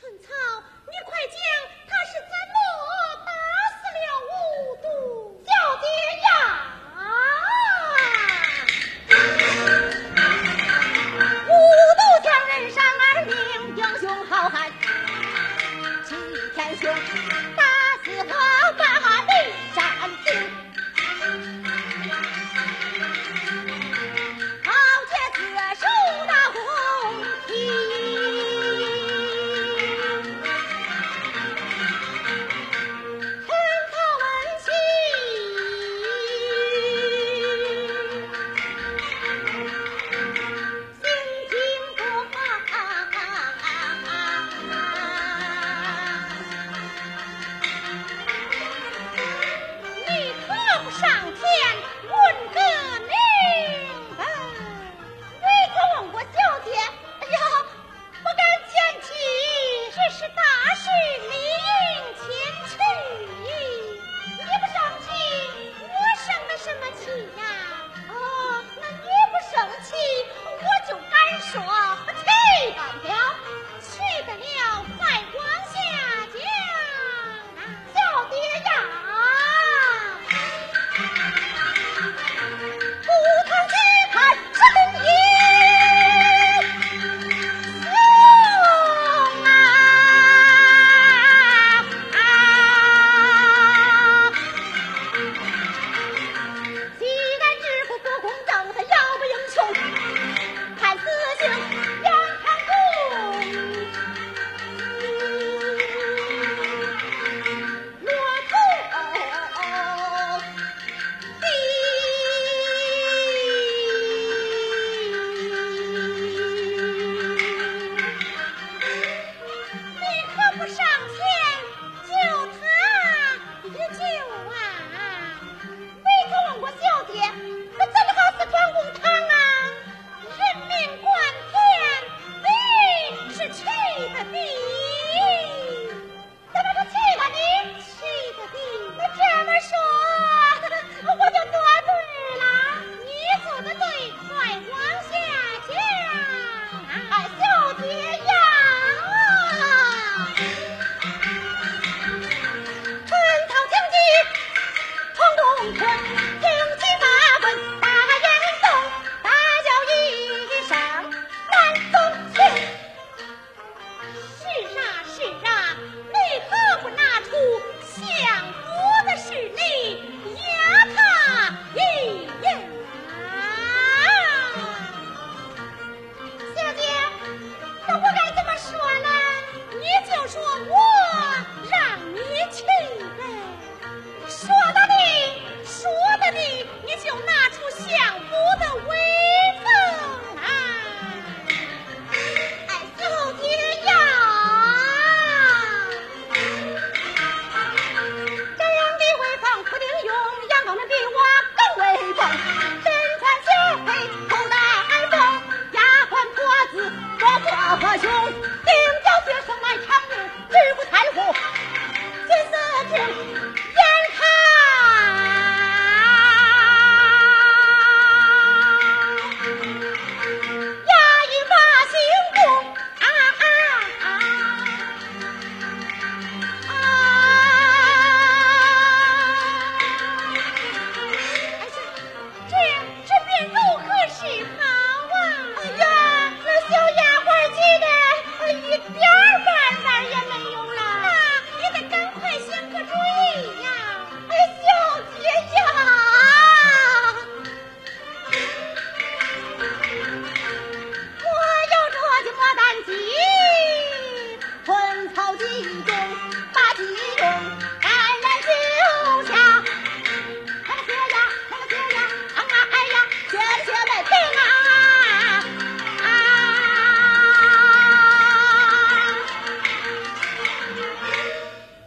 春草，你快讲他是怎么打死了无毒小爹呀？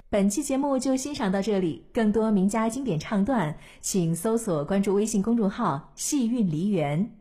本期节目就欣赏到这里，更多名家经典唱段，请搜索关注微信公众号“戏韵梨园”。